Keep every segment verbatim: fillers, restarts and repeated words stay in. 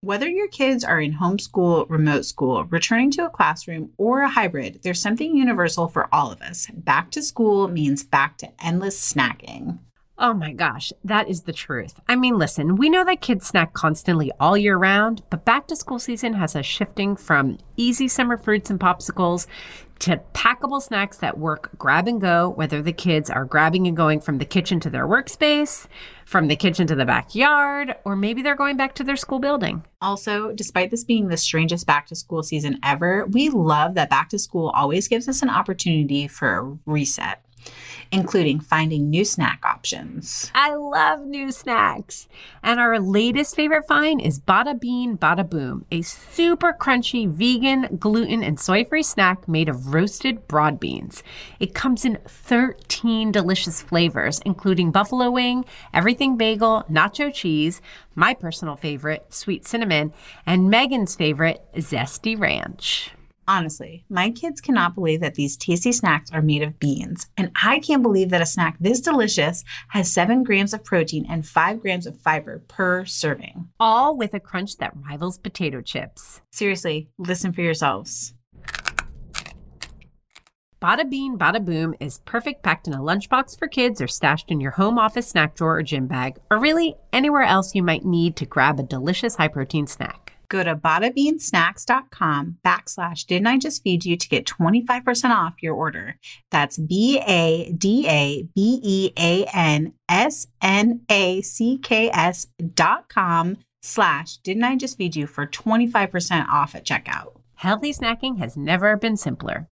whether your kids are in homeschool, remote school, returning to a classroom, or a hybrid, there's something universal for all of us. Back to school means back to endless snacking. Oh my gosh, that is the truth. I mean, listen, we know that kids snack constantly all year round, but back to school season has us shifting from easy summer fruits and popsicles to packable snacks that work grab and go, whether the kids are grabbing and going from the kitchen to their workspace, from the kitchen to the backyard, or maybe they're going back to their school building. Also, despite this being the strangest back to school season ever, we love that back to school always gives us an opportunity for a reset, including finding new snack options. I love new snacks. And our latest favorite find is Bada Bean Bada Boom, a super crunchy vegan, gluten, and soy-free snack made of roasted broad beans. It comes in thirteen delicious flavors, including buffalo wing, everything bagel, nacho cheese, my personal favorite, sweet cinnamon, and Megan's favorite, zesty ranch. Honestly, my kids cannot believe that these tasty snacks are made of beans, and I can't believe that a snack this delicious has seven grams of protein and five grams of fiber per serving. All with a crunch that rivals potato chips. Seriously, listen for yourselves. Bada Bean Bada Boom is perfect packed in a lunchbox for kids or stashed in your home office snack drawer or gym bag, or really anywhere else you might need to grab a delicious high-protein snack. Go to bada bean snacks dot com backslash didn't I just feed you to get twenty-five percent off your order. That's B-A-D-A-B-E-A-N-S-N-A-C-K-S dot com slash didn't I just feed you for twenty-five percent off at checkout. Healthy snacking has never been simpler.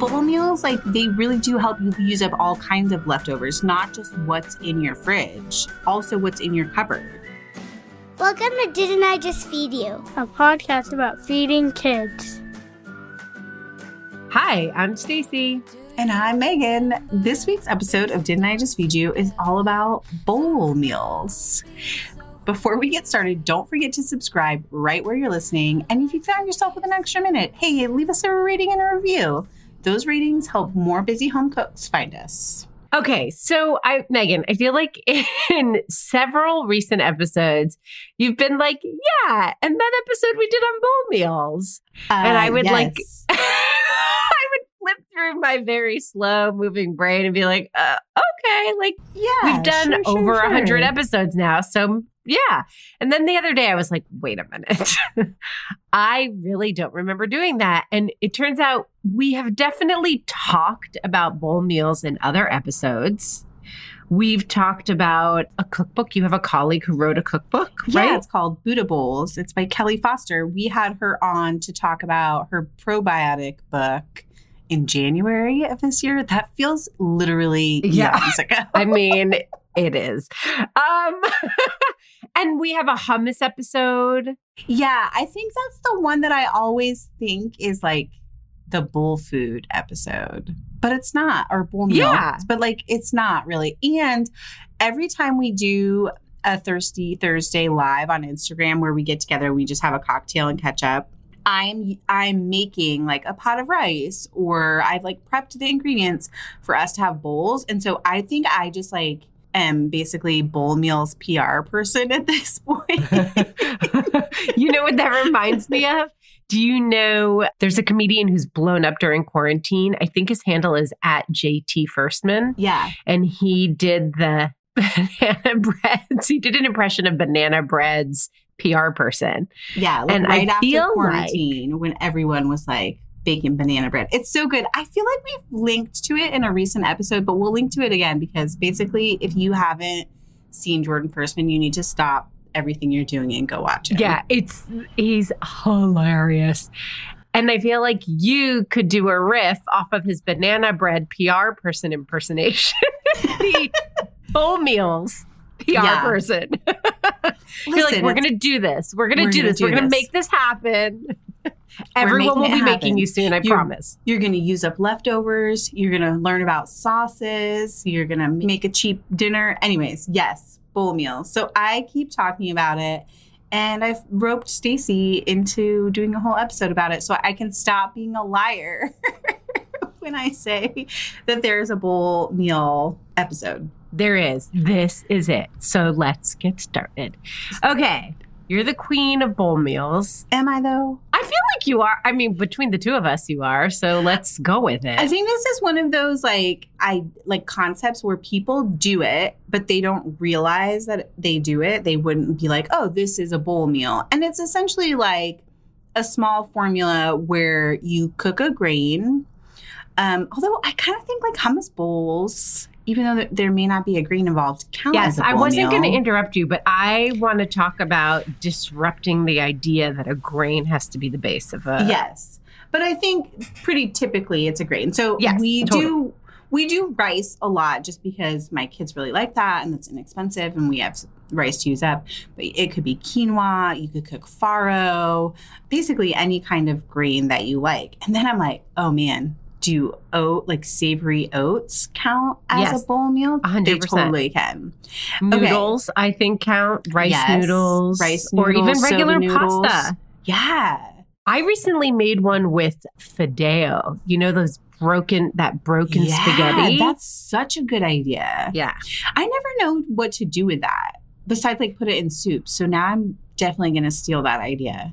Bowl meals, like, they really do help you use up all kinds of leftovers, not just what's in your fridge, also what's in your cupboard. Welcome to Didn't I Just Feed You, a podcast about feeding kids. Hi, I'm Stacy. And I'm Megan. This week's episode of Didn't I Just Feed You is all about bowl meals. Before we get started, don't forget to subscribe right where you're listening. And if you found yourself with an extra minute, hey, leave us a rating and a review. Those ratings help more busy home cooks find us. Okay, so I, Megan, I feel like in several recent episodes, you've been like, yeah, and that episode we did on bowl meals. Uh, and I would yes. like, I would flip through my very slow moving brain and be like, uh, okay, like yeah, we've done sure, sure, over sure. one hundred episodes now. So yeah. And then the other day I was like, wait a minute. I really don't remember doing that. And it turns out we have definitely talked about bowl meals in other episodes. We've talked about a cookbook. You have a colleague who wrote a cookbook, right? Yeah, it's called Buddha Bowls. It's by Kelly Foster. We had her on to talk about her probiotic book in January of this year. That feels literally yeah. years ago. I mean, it is. Um, and we have a hummus episode. Yeah, I think that's the one that I always think is like the bowl food episode, but it's not, or bowl meals, yeah. but like, it's not really. And every time we do a Thirsty Thursday live on Instagram where we get together, we just have a cocktail and catch up. I'm I'm making like a pot of rice, or I've like prepped the ingredients for us to have bowls. And so I think I just like am basically bowl meals P R person at this point. You know what that reminds me of? Do you know there's a comedian who's blown up during quarantine? I think his handle is at J T Firstman. Yeah. And he did the banana breads. He did an impression of banana breads P R person. Yeah. Like and right I after feel quarantine like, when everyone was like baking banana bread. It's so good. I feel like we've linked to it in a recent episode, but we'll link to it again because basically if you haven't seen Jordan Firstman, you need to stop everything you're doing and go watch it. Yeah, it's he's hilarious. And I feel like you could do a riff off of his banana bread P R person impersonation. The bowl meals P R yeah. person. Listen, you're like, we're going to do this. We're going to do this. We're going to make this happen. Everyone will be happen. making you soon, I you're, promise. You're going to use up leftovers. You're going to learn about sauces. You're going to make a cheap dinner. Anyways, yes, bowl meals. So I keep talking about it. And I've roped Stacy into doing a whole episode about it so I can stop being a liar when I say that there's a bowl meal episode. There is. This is it. So let's get started. Okay. You're the queen of bowl meals. Am I, though? I feel like you are. I mean, between the two of us, you are. So let's go with it. I think this is one of those, like, I like concepts where people do it, but they don't realize that they do it. They wouldn't be like, oh, this is a bowl meal. And it's essentially like a small formula where you cook a grain. Um, although I kind of think like hummus bowls, even though there may not be a grain involved, count yes, as a bowl meal. Yes, I wasn't going to interrupt you, but I want to talk about disrupting the idea that a grain has to be the base of a... Yes, but I think pretty typically it's a grain. So yes, we totally. do we do rice a lot just because my kids really like that and it's inexpensive and we have rice to use up. But it could be quinoa, you could cook farro, basically any kind of grain that you like. And then I'm like, oh man... Do oat, like savory oats, count as yes, a bowl meal? one hundred percent. They totally can. Noodles, okay. I think, count. Rice yes, noodles. Rice noodles. Or even regular noodles. Pasta. Yeah. I recently made one with fideo. You know, those broken, that broken yeah, spaghetti? That's such a good idea. Yeah. I never know what to do with that, besides like put it in soup. So now I'm definitely going to steal that idea.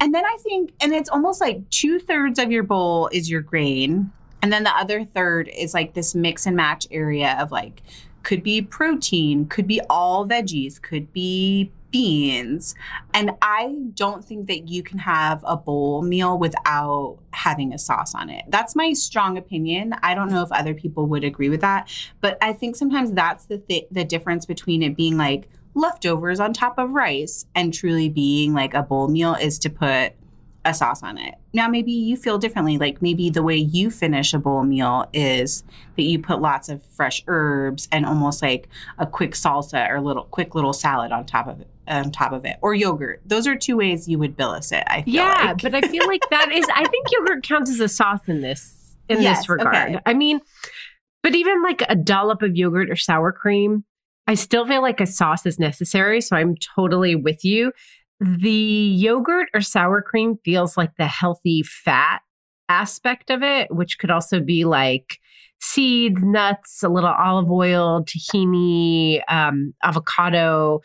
And then I think, and it's almost like two thirds of your bowl is your grain. And then the other third is like this mix and match area of like, could be protein, could be all veggies, could be beans. And I don't think that you can have a bowl meal without having a sauce on it. That's my strong opinion. I don't know if other people would agree with that, but I think sometimes that's the th- the difference between it being like leftovers on top of rice and truly being like a bowl meal is to put a sauce on it. Now, maybe you feel differently. Like maybe the way you finish a bowl meal is that you put lots of fresh herbs and almost like a quick salsa or little quick little salad on top of it, on top of it, or yogurt. Those are two ways you would billice it. I feel yeah, like. But I feel like that is. I think yogurt counts as a sauce in this in yes, this regard. Okay. I mean, but even like a dollop of yogurt or sour cream. I still feel like a sauce is necessary, so I'm totally with you. The yogurt or sour cream feels like the healthy fat aspect of it, which could also be like seeds, nuts, a little olive oil, tahini, um, avocado.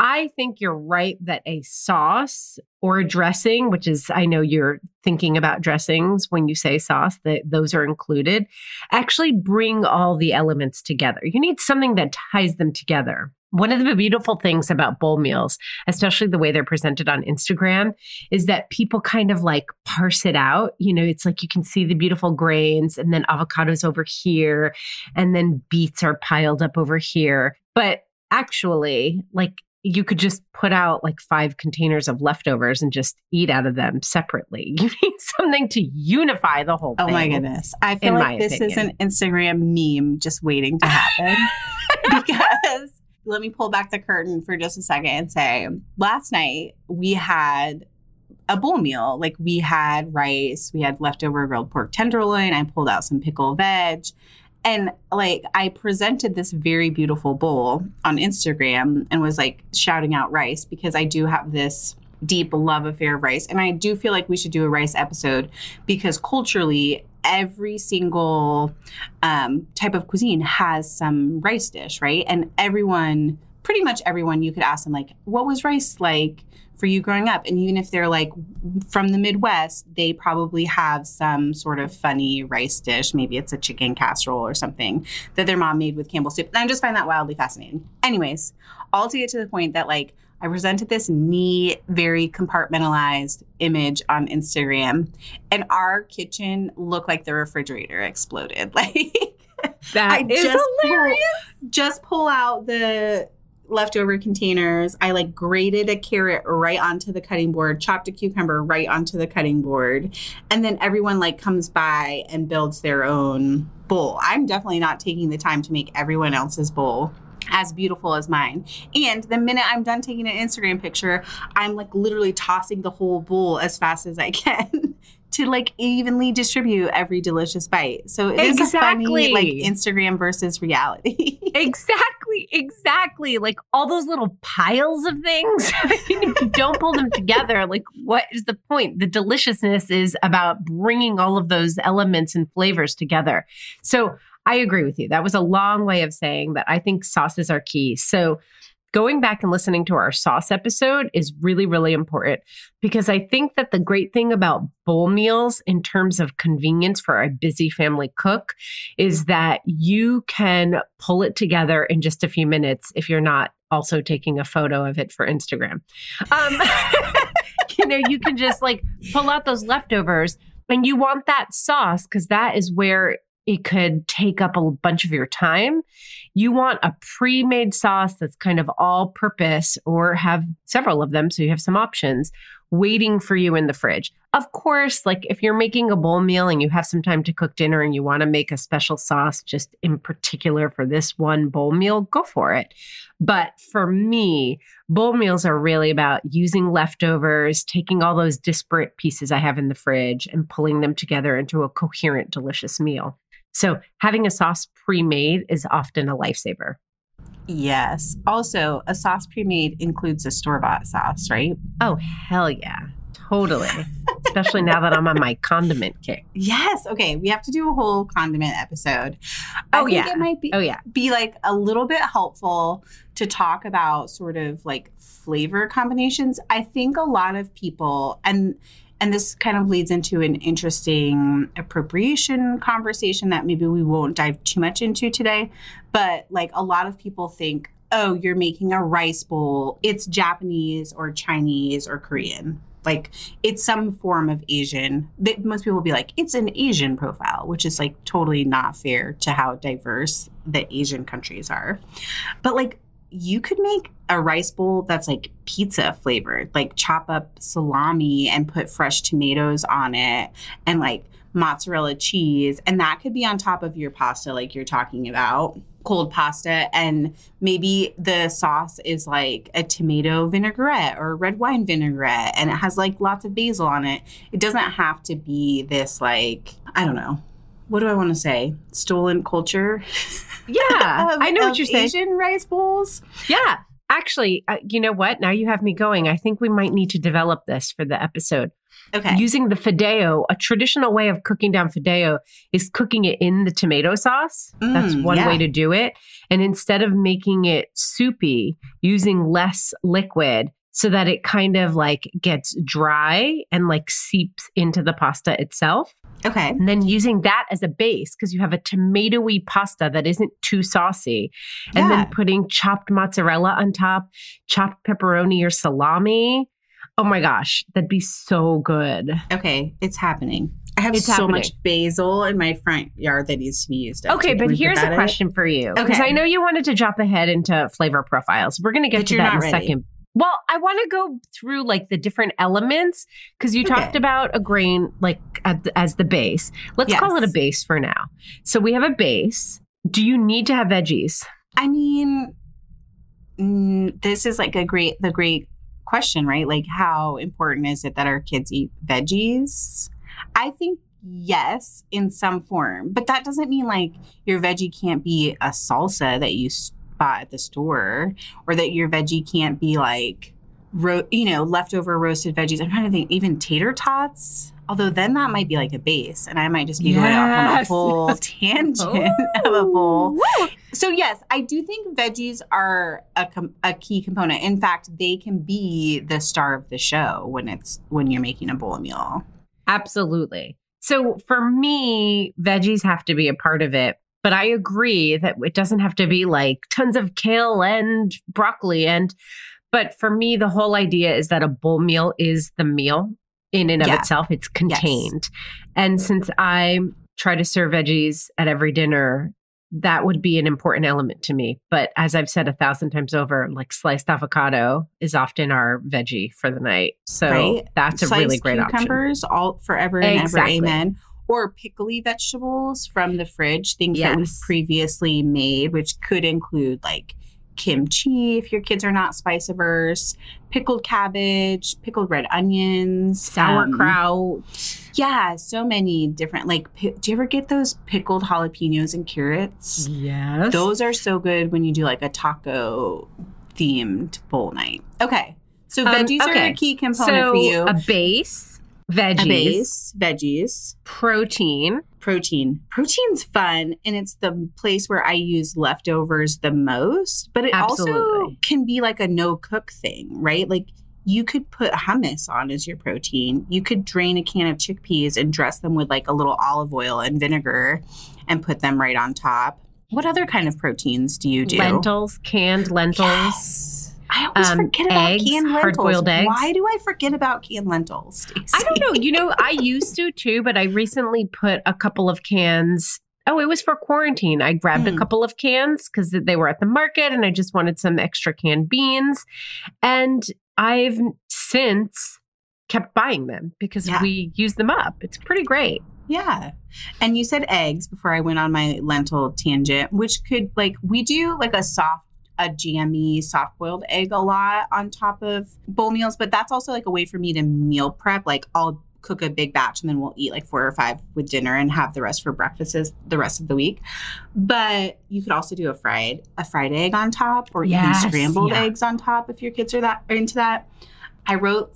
I think you're right that a sauce or a dressing, which is, I know you're thinking about dressings when you say sauce, that those are included, actually bring all the elements together. You need something that ties them together. One of the beautiful things about bowl meals, especially the way they're presented on Instagram, is that people kind of like parse it out. You know, it's like you can see the beautiful grains and then avocados over here, and then beets are piled up over here. But actually, like you could just put out like five containers of leftovers and just eat out of them separately. You need something to unify the whole thing. Oh my goodness. I feel like this is an Instagram meme just waiting to happen because... Let me pull back the curtain for just a second and say, last night we had a bowl meal. Like we had rice, we had leftover grilled pork tenderloin. I pulled out some pickled veg. And like I presented this very beautiful bowl on Instagram and was like shouting out rice because I do have this deep love affair of rice. And I do feel like we should do a rice episode because culturally, every single um, type of cuisine has some rice dish, right? And everyone, pretty much everyone, you could ask them like, what was rice like for you growing up? And even if they're like from the Midwest, they probably have some sort of funny rice dish. Maybe it's a chicken casserole or something that their mom made with Campbell soup. And I just find that wildly fascinating. Anyways, all to get to the point that like, I presented this neat, very compartmentalized image on Instagram, and our kitchen looked like the refrigerator exploded. Like that I is just hilarious. Pull, just pull out the leftover containers. I like grated a carrot right onto the cutting board, chopped a cucumber right onto the cutting board, and then everyone like comes by and builds their own bowl. I'm definitely not taking the time to make everyone else's bowl as beautiful as mine. And the minute I'm done taking an Instagram picture, I'm like literally tossing the whole bowl as fast as I can to like evenly distribute every delicious bite. So it exactly. is a funny like Instagram versus reality. Exactly, exactly. Like all those little piles of things, if you don't pull them together, like what is the point? The deliciousness is about bringing all of those elements and flavors together. So I agree with you. That was a long way of saying that I think sauces are key. So going back and listening to our sauce episode is really, really important because I think that the great thing about bowl meals in terms of convenience for a busy family cook is that you can pull it together in just a few minutes if you're not also taking a photo of it for Instagram. Um, you know, you can just like pull out those leftovers and you want that sauce because that is where it could take up a bunch of your time. You want a pre-made sauce that's kind of all purpose or have several of them so you have some options waiting for you in the fridge. Of course, like if you're making a bowl meal and you have some time to cook dinner and you want to make a special sauce just in particular for this one bowl meal, go for it. But for me, bowl meals are really about using leftovers, taking all those disparate pieces I have in the fridge and pulling them together into a coherent, delicious meal. So having a sauce pre-made is often a lifesaver. Yes. Also, a sauce pre-made includes a store-bought sauce, right? Oh, hell yeah. Totally. Especially now that I'm on my condiment kick. Yes. Okay. We have to do a whole condiment episode. I oh, think yeah. It might be, oh, yeah. be like a little bit helpful to talk about sort of like flavor combinations. I think a lot of people, and And this kind of leads into an interesting appropriation conversation that maybe we won't dive too much into today. But like a lot of people think, oh, you're making a rice bowl. It's Japanese or Chinese or Korean. Like it's some form of Asian. Most people will be like, it's an Asian profile, which is like totally not fair to how diverse the Asian countries are. But like you could make a rice bowl that's like pizza flavored, like chop up salami and put fresh tomatoes on it and like mozzarella cheese. And that could be on top of your pasta, like you're talking about, cold pasta. And maybe the sauce is like a tomato vinaigrette or red wine vinaigrette. And it has like lots of basil on it. It doesn't have to be this like, I don't know. What do I want to say? Stolen culture? Yeah, of, I know what you're Asian saying. Asian rice bowls? Yeah. Actually, uh, you know what? Now you have me going. I think we might need to develop this for the episode. Okay. Using the fideo, a traditional way of cooking down fideo is cooking it in the tomato sauce. Mm, That's one yeah. way to do it. And instead of making it soupy, using less liquid so that it kind of like gets dry and like seeps into the pasta itself. Okay. And then using that as a base because you have a tomatoey pasta that isn't too saucy. And yeah. then putting chopped mozzarella on top, chopped pepperoni or salami. Oh my gosh, that'd be so good. Okay, it's happening. I have it's so happening. much basil in my front yard that needs to be used. Up okay, but here's a question it. for you. Okay. Because I know you wanted to drop ahead into flavor profiles. We're going to get but to that in ready. a second. Well, I want to go through like the different elements because you okay. talked about a grain like as the base. Let's yes. call it a base for now. So we have a base. Do you need to have veggies? I mean, mm, this is like a great, the great question, right? Like how important is it that our kids eat veggies? I think yes, in some form, but that doesn't mean like your veggie can't be a salsa that you st- bought at the store, or that your veggie can't be like, ro- you know, leftover roasted veggies. I'm trying to think, even tater tots. Although then that might be like a base, and I might just be yes. going off on a whole yes. tangent oh. of a bowl. Woo. So yes, I do think veggies are a, com- a key component. In fact, they can be the star of the show when it's when you're making a bowl meal. Absolutely. So for me, veggies have to be a part of it. But I agree that it doesn't have to be like tons of kale and broccoli. And, but for me, the whole idea is that a bowl meal is the meal in and of yeah. itself. It's contained. Yes. And since I try to serve veggies at every dinner, that would be an important element to me. But as I've said a thousand times over, like sliced avocado is often our veggie for the night. So right? that's a sliced really great cucumbers, option. Cucumbers all forever and exactly. ever. Amen. Or pickly vegetables from the fridge, things yes. that we've previously made, which could include like kimchi, if your kids are not spice averse, pickled cabbage, pickled red onions, sauerkraut. Um, yeah, so many different, like, pi- do you ever get those pickled jalapenos and carrots? Yes. Those are so good when you do like a taco themed bowl night. Okay. So um, veggies okay. are a key component so for you. A base. Veggies, base, veggies, protein, protein, protein's fun. And it's the place where I use leftovers the most, but it Absolutely. also can be like a no cook thing, right? Like you could put hummus on as your protein. You could drain a can of chickpeas and dress them with like a little olive oil and vinegar and put them right on top. What other kind of proteins do you do? Lentils, canned lentils. Yes. I always um, forget about eggs, canned lentils. Hard-boiled eggs. Why do I forget about canned lentils, Stacey? I don't know. You know, I used to too, but I recently put a couple of cans. Oh, it was for quarantine. I grabbed mm. a couple of cans because they were at the market and I just wanted some extra canned beans. And I've since kept buying them because yeah. we use them up. It's pretty great. Yeah. And you said eggs before I went on my lentil tangent, which could like, we do like a soft a jammy soft-boiled egg a lot on top of bowl meals. But that's also like a way for me to meal prep. Like I'll cook a big batch and then we'll eat like four or five with dinner and have the rest for breakfasts the rest of the week. But you could also do a fried a fried egg on top or yes, even scrambled yeah. eggs on top if your kids are that are into that. I wrote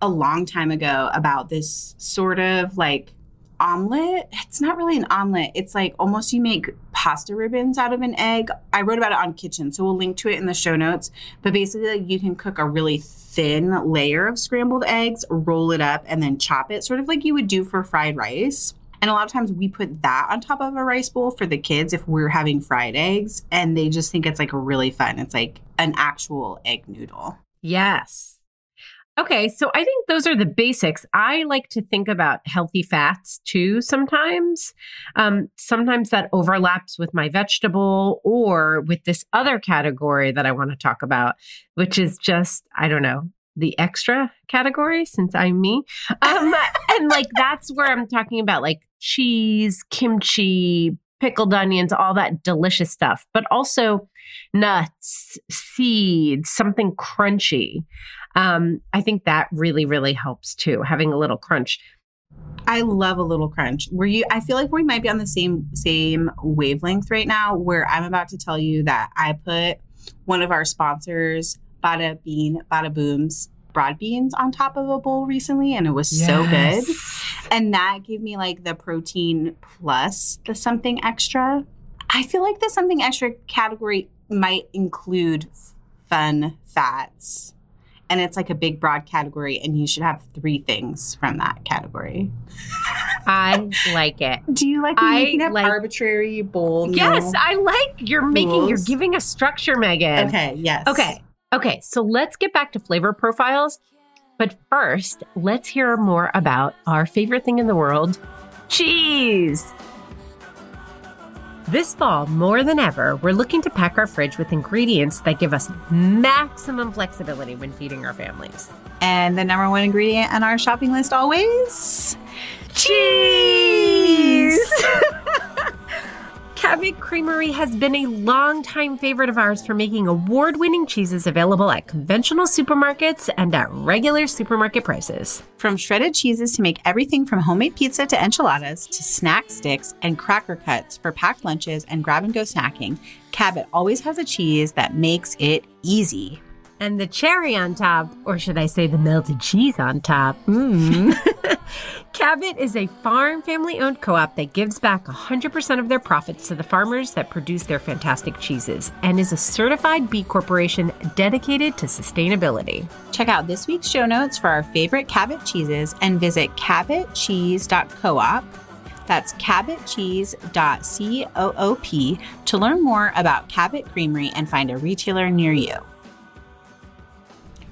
a long time ago about this sort of like omelet. It's not really an omelet. It's like almost you make pasta ribbons out of an egg. I wrote about it on Kitchen, so we'll link to it in the show notes. But basically, like, you can cook a really thin layer of scrambled eggs, roll it up, and then chop it, sort of like you would do for fried rice. And a lot of times we put that on top of a rice bowl for the kids if we're having fried eggs, and they just think it's like really fun. It's like an actual egg noodle. Yes. Okay, so I think those are the basics. I like to think about healthy fats too sometimes. Um, sometimes that overlaps with my vegetable or with this other category that I want to talk about, which is just, I don't know, the extra category since I'm me. Um, and like that's where I'm talking about like cheese, kimchi, pickled onions, all that delicious stuff, but also nuts, seeds, something crunchy. Um, I think that really, really helps too, having a little crunch. I love a little crunch. Were you? I feel like we might be on the same same wavelength right now where I'm about to tell you that I put one of our sponsors, Bada Bean Bada Boom's broad beans on top of a bowl recently, and it was yes. so good. And that gave me like the protein plus the something extra. I feel like the something extra category might include fun fats. And it's like a big, broad category, and you should have three things from that category. I like it. Do you like I making up like, arbitrary, bold? Yes, I like you're rules. making, you're giving a structure, Megan. Okay, yes. Okay, okay. So let's get back to flavor profiles. But first, let's hear more about our favorite thing in the world, cheese. This fall, more than ever, we're looking to pack our fridge with ingredients that give us maximum flexibility when feeding our families. And the number one ingredient on our shopping list always? Cheese! Cabot Creamery has been a longtime favorite of ours for making award-winning cheeses available at conventional supermarkets and at regular supermarket prices. From shredded cheeses to make everything from homemade pizza to enchiladas to snack sticks and cracker cuts for packed lunches and grab-and-go snacking, Cabot always has a cheese that makes it easy. And the cherry on top, or should I say the melted cheese on top, mmm. Cabot is a farm family-owned co-op that gives back one hundred percent of their profits to the farmers that produce their fantastic cheeses and is a certified B Corporation dedicated to sustainability. Check out this week's show notes for our favorite Cabot cheeses and visit cabot cheese dot coop. That's cabot cheese dot coop to learn more about Cabot Creamery and find a retailer near you.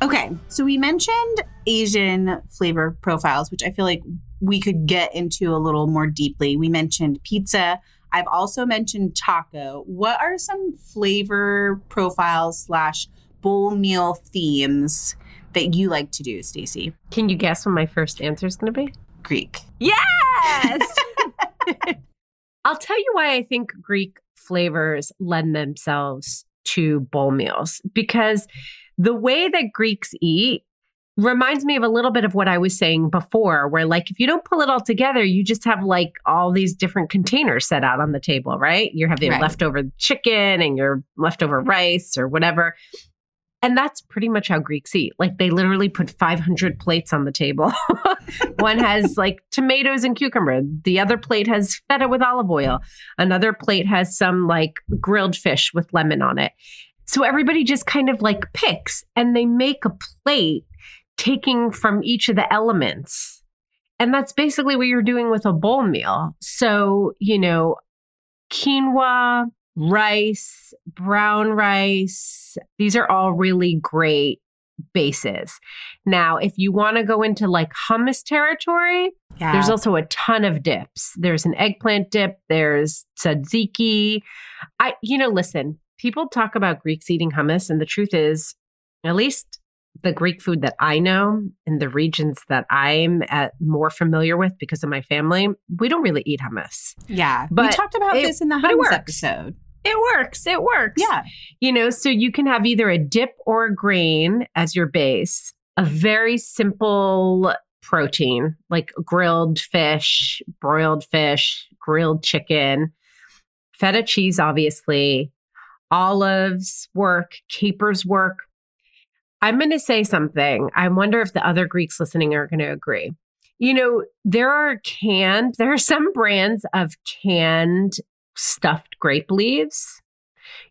Okay, so we mentioned Asian flavor profiles, which I feel like we could get into a little more deeply. We mentioned pizza. I've also mentioned taco. What are some flavor profiles slash bowl meal themes that you like to do, Stacey? Can you guess what my first answer is going to be? Greek. Yes! I'll tell you why I think Greek flavors lend themselves to bowl meals, because the way that Greeks eat reminds me of a little bit of what I was saying before, where like, if you don't pull it all together, you just have like all these different containers set out on the table, right? You have your right. leftover chicken and your leftover rice or whatever. And that's pretty much how Greeks eat. Like they literally put five hundred plates on the table. One has like tomatoes and cucumber. The other plate has feta with olive oil. Another plate has some like grilled fish with lemon on it. So everybody just kind of like picks and they make a plate taking from each of the elements. And that's basically what you're doing with a bowl meal. So, you know, quinoa, rice, brown rice, these are all really great bases. Now, if you want to go into like hummus territory, yeah. there's also a ton of dips. There's an eggplant dip. There's tzatziki. I, you know, listen. People talk about Greeks eating hummus, and the truth is, at least the Greek food that I know in the regions that I'm at more familiar with because of my family, we don't really eat hummus. Yeah. But we talked about it, this in the hummus episode. It works. It works. Yeah. You know, so you can have either a dip or a grain as your base, a very simple protein, like grilled fish, broiled fish, grilled chicken, feta cheese, obviously. Olives work, capers work. I'm going to say something. I wonder if the other Greeks listening are going to agree. You know, there are canned, there are some brands of canned stuffed grape leaves.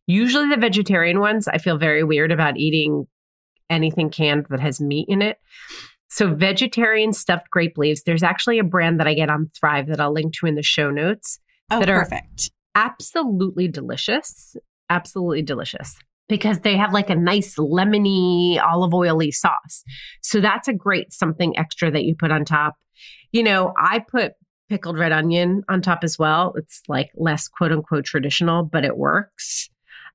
Usually the vegetarian ones, I feel very weird about eating anything canned that has meat in it. So vegetarian stuffed grape leaves. There's actually a brand that I get on Thrive that I'll link to in the show notes. Oh, that are perfect. Absolutely delicious. Absolutely delicious because they have like a nice lemony, olive oily sauce. So that's a great something extra that you put on top. You know, I put pickled red onion on top as well. It's like less quote unquote traditional, but it works.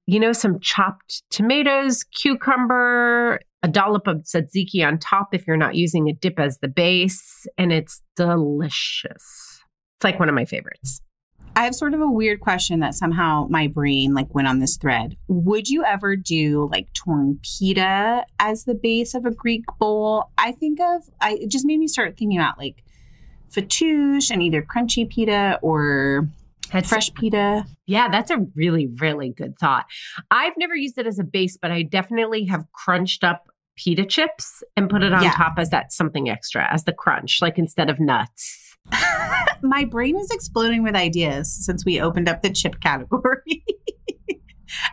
You know, some chopped tomatoes, cucumber, a dollop of tzatziki on top if you're not using a dip as the base. And it's delicious. It's like one of my favorites. I have sort of a weird question that somehow my brain like went on this thread. Would you ever do like torn pita as the base of a Greek bowl? I think of, I, it just made me start thinking about like fattoush and either crunchy pita or that's, fresh pita. Yeah, that's a really, really good thought. I've never used it as a base, but I definitely have crunched up pita chips and put it on yeah. top as that something extra, as the crunch, like instead of nuts. My brain is exploding with ideas since we opened up the chip category.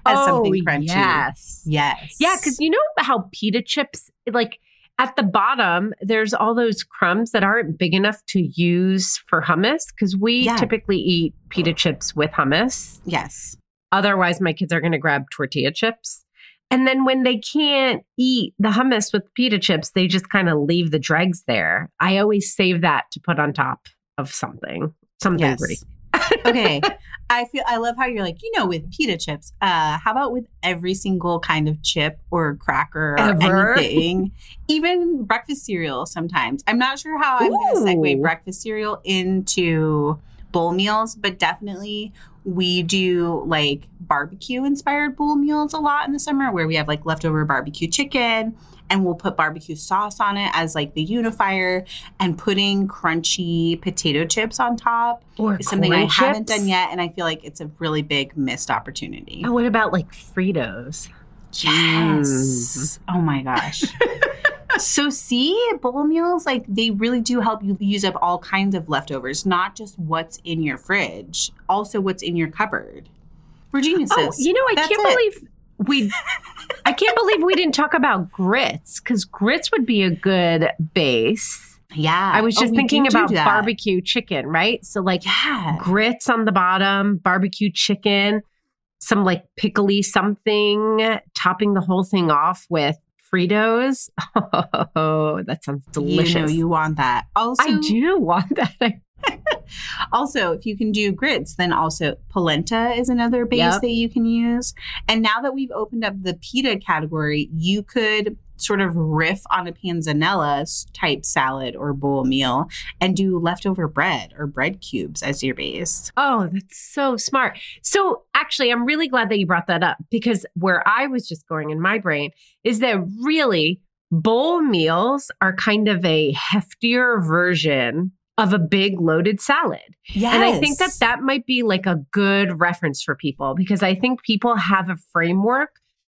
As oh, something crunchy. Yes. Yes. Yeah, because you know how pita chips, like at the bottom, there's all those crumbs that aren't big enough to use for hummus, because we yeah. typically eat pita chips with hummus. Yes. Otherwise, my kids are going to grab tortilla chips. And then when they can't eat the hummus with pita chips, they just kind of leave the dregs there. I always save that to put on top of something. Something yes. pretty. Okay. I feel I love how you're like, you know, with pita chips, uh, how about with every single kind of chip or cracker or Ever? anything, even breakfast cereal sometimes. I'm not sure how I'm going to segue breakfast cereal into bowl meals, but definitely we do like barbecue inspired bowl meals a lot in the summer where we have like leftover barbecue chicken and we'll put barbecue sauce on it as like the unifier, and putting crunchy potato chips on top or is something I chips. haven't done yet. And I feel like it's a really big missed opportunity. Oh, what about like Fritos? Yes. Mm. Oh my gosh. So see, bowl meals, like they really do help you use up all kinds of leftovers, not just what's in your fridge, also what's in your cupboard. We're geniuses. Oh, you know, I That's can't it. believe we I can't believe we didn't talk about grits, because grits would be a good base. Yeah. I was just oh, thinking about barbecue chicken, right? So like yeah. grits on the bottom, barbecue chicken, some like pickly something, topping the whole thing off with Fritos. Oh, that sounds delicious. You know you want that. Also, I do want that. Also, if you can do grits, then also polenta is another base yep. that you can use. And now that we've opened up the pita category, you could sort of riff on a panzanella type salad or bowl meal and do leftover bread or bread cubes as your base. Oh, that's so smart. So actually, I'm really glad that you brought that up, because where I was just going in my brain is that really bowl meals are kind of a heftier version of a big loaded salad. Yes. And I think that that might be like a good reference for people, because I think people have a framework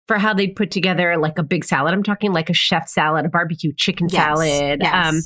for how they put together like a big salad. I'm talking like a chef salad, a barbecue chicken yes, salad, yes. Um,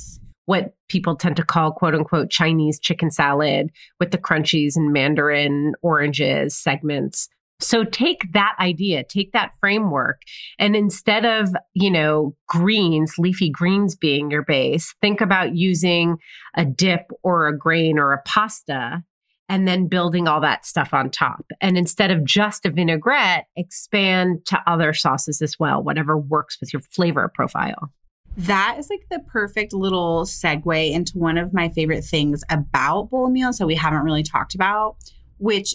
what people tend to call quote unquote Chinese chicken salad with the crunchies and mandarin oranges segments. So take that idea, take that framework, and instead of, you know, greens, leafy greens being your base, think about using a dip or a grain or a pasta, and then building all that stuff on top. And instead of just a vinaigrette, expand to other sauces as well, whatever works with your flavor profile. That is like the perfect little segue into one of my favorite things about bowl meals that we haven't really talked about, which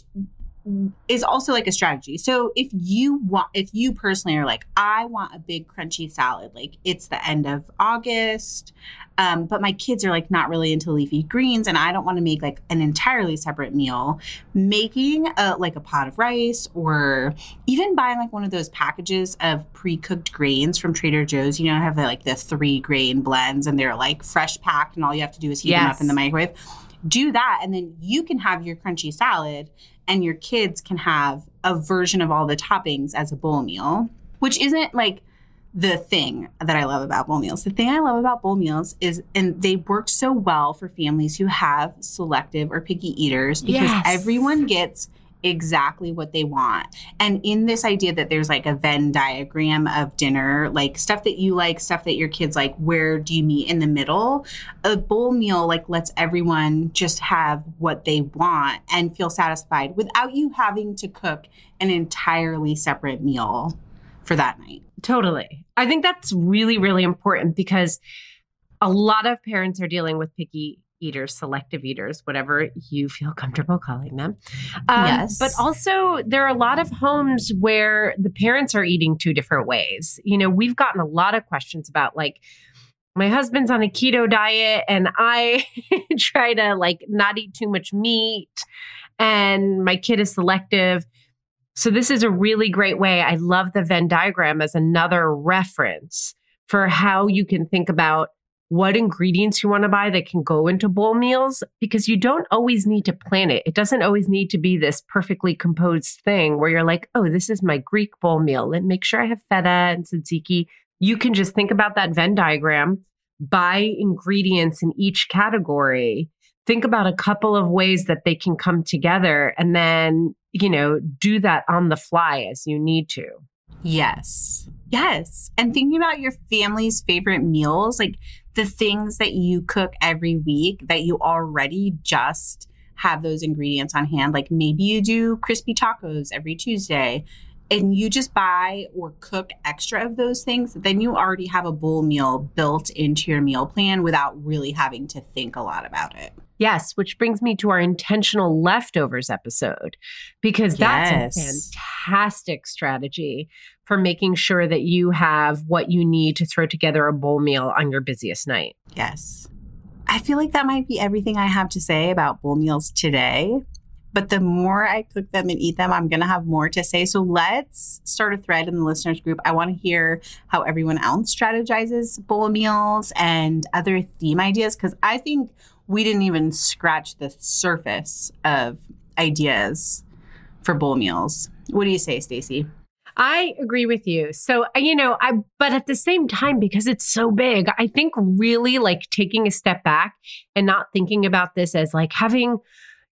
is also like a strategy. So if you want, if you personally are like, I want a big crunchy salad, like it's the end of August, um, but my kids are like not really into leafy greens and I don't want to make like an entirely separate meal, making a, like a pot of rice or even buying like one of those packages of pre-cooked grains from Trader Joe's, you know, have the, like the three grain blends and they're like fresh packed and all you have to do is heat yes. them up in the microwave. Do that. And then you can have your crunchy salad and your kids can have a version of all the toppings as a bowl meal, which isn't like the thing that I love about bowl meals. The thing I love about bowl meals is, and they work so well for families who have selective or picky eaters, because yes. everyone gets exactly what they want. And in this idea that there's like a Venn diagram of dinner, like stuff that you like, stuff that your kids like, where do you meet in the middle? A bowl meal like lets everyone just have what they want and feel satisfied without you having to cook an entirely separate meal for that night. Totally. I think that's really, really important, because a lot of parents are dealing with picky eaters, selective eaters, whatever you feel comfortable calling them. Um, yes. But also there are a lot of homes where the parents are eating two different ways. You know, we've gotten a lot of questions about like, my husband's on a keto diet and I try to like not eat too much meat and my kid is selective. So this is a really great way. I love the Venn diagram as another reference for how you can think about what ingredients you want to buy that can go into bowl meals, because you don't always need to plan it. It doesn't always need to be this perfectly composed thing where you're like, oh, this is my Greek bowl meal. Let me make sure I have feta and tzatziki. you can just think about that Venn diagram, buy ingredients in each category, think about a couple of ways that they can come together, and then, you know, do that on the fly as you need to. Yes. Yes. And thinking about your family's favorite meals, like the things that you cook every week that you already just have those ingredients on hand. Like maybe you do crispy tacos every Tuesday and you just buy or cook extra of those things. Then you already have a bowl meal built into your meal plan without really having to think a lot about it. Yes, which brings me to our intentional leftovers episode, because that's yes. a fantastic strategy for making sure that you have what you need to throw together a bowl meal on your busiest night. Yes. I feel like that might be everything I have to say about bowl meals today, but the more I cook them and eat them, I'm going to have more to say. So let's start a thread in the listeners group. I want to hear how everyone else strategizes bowl meals and other theme ideas, because I think we didn't even scratch the surface of ideas for bowl meals. What do you say, Stacey? I agree with you. So, you know, I, but at the same time, because it's so big, I think really like taking a step back and not thinking about this as like having,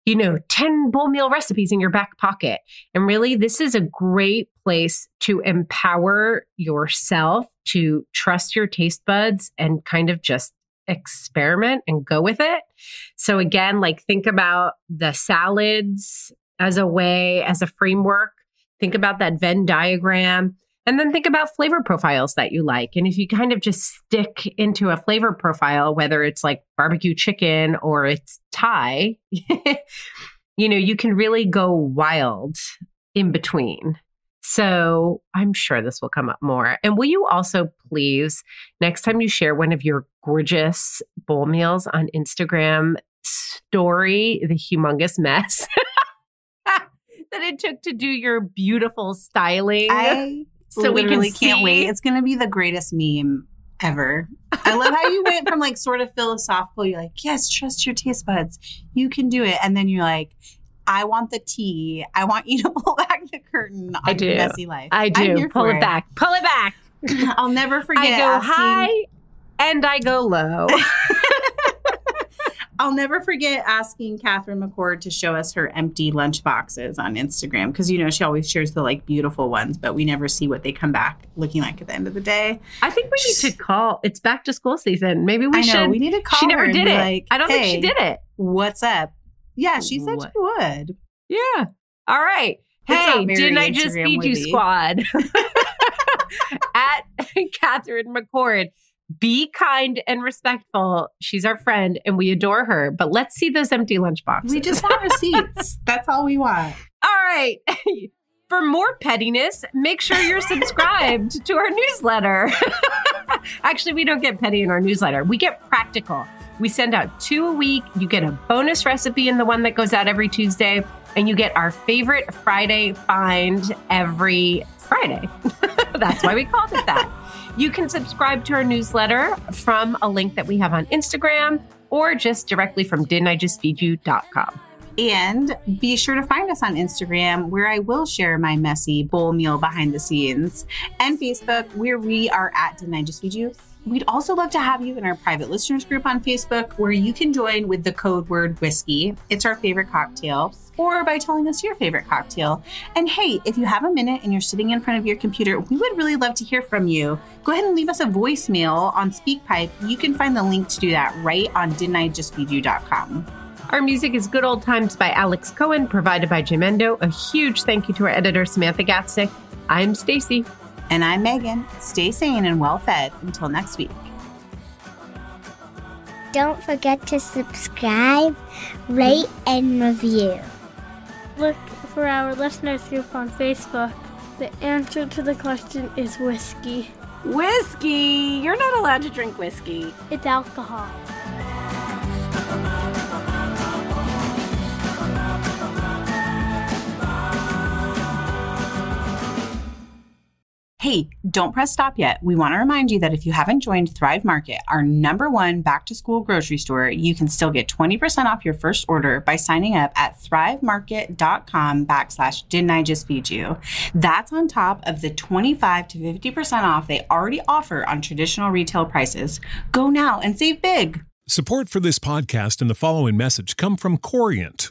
you know, ten bowl meal recipes in your back pocket. And really, this is a great place to empower yourself, to trust your taste buds and kind of just experiment and go with it. So again, like think about the salads as a way, as a framework. Think about that Venn diagram, and then think about flavor profiles that you like. And if you kind of just stick into a flavor profile, whether it's like barbecue chicken or it's Thai, you know, you can really go wild in between. So I'm sure this will come up more. And will you also please, next time you share one of your gorgeous bowl meals on Instagram, story the humongous mess that it took to do your beautiful styling. I so we can can't see. Wait. It's going to be the greatest meme ever. I love how you went from like sort of philosophical. You're like, yes, trust your taste buds. You can do it. And then you're like, I want the tea. I want you to pull back the curtain on I do. Your messy life. I do. Pull it, it back. Pull it back. I'll never forget. I go asking... high and I go low. I'll never forget asking Catherine McCord to show us her empty lunch boxes on Instagram, because, you know, she always shares the like beautiful ones, but we never see what they come back looking like at the end of the day. I think we need to call. It's back to school season. Maybe we I should. Know, we need to call. She never her did it. Like, I don't hey, think she did it. What's up? Yeah, she said what? She would. Yeah. All right. Hey, didn't I Instagram just feed you, squad? At Catherine McCord. Be kind and respectful. She's our friend and we adore her, but let's see those empty lunch boxes. We just want receipts. That's all we want. All right. For more pettiness, make sure you're subscribed to our newsletter. Actually, we don't get petty in our newsletter. We get practical. We send out two a week. You get a bonus recipe in the one that goes out every Tuesday, and you get our favorite Friday find every Friday. That's why we called it that. You can subscribe to our newsletter from a link that we have on Instagram or just directly from didn't I just feed you dot com. And be sure to find us on Instagram, where I will share my messy bowl meal behind the scenes, and Facebook, where we are at Didn't I Just Feed You. We'd also love to have you in our private listeners group on Facebook, where you can join with the code word whiskey. It's our favorite cocktail, or by telling us your favorite cocktail. And hey, if you have a minute and you're sitting in front of your computer, we would really love to hear from you. Go ahead and leave us a voicemail on SpeakPipe. You can find the link to do that right on didn't I just feed you dot com. Our music is Good Old Times by Alex Cohen, provided by Jim Endo. A huge thank you to our editor, Samantha Gatsick. I'm Stacy. And I'm Megan. Stay sane and well fed until next week. Don't forget to subscribe, rate, and review. Look for our listeners group on Facebook. The answer to the question is whiskey. Whiskey? You're not allowed to drink whiskey. It's alcohol. Hey, don't press stop yet. We want to remind you that if you haven't joined Thrive Market, our number one back to school grocery store, you can still get twenty percent off your first order by signing up at thrive market dot com backslash didn't I just feed you. That's on top of the twenty-five to fifty percent off they already offer on traditional retail prices. Go now and save big. Support for this podcast and the following message come from Corient.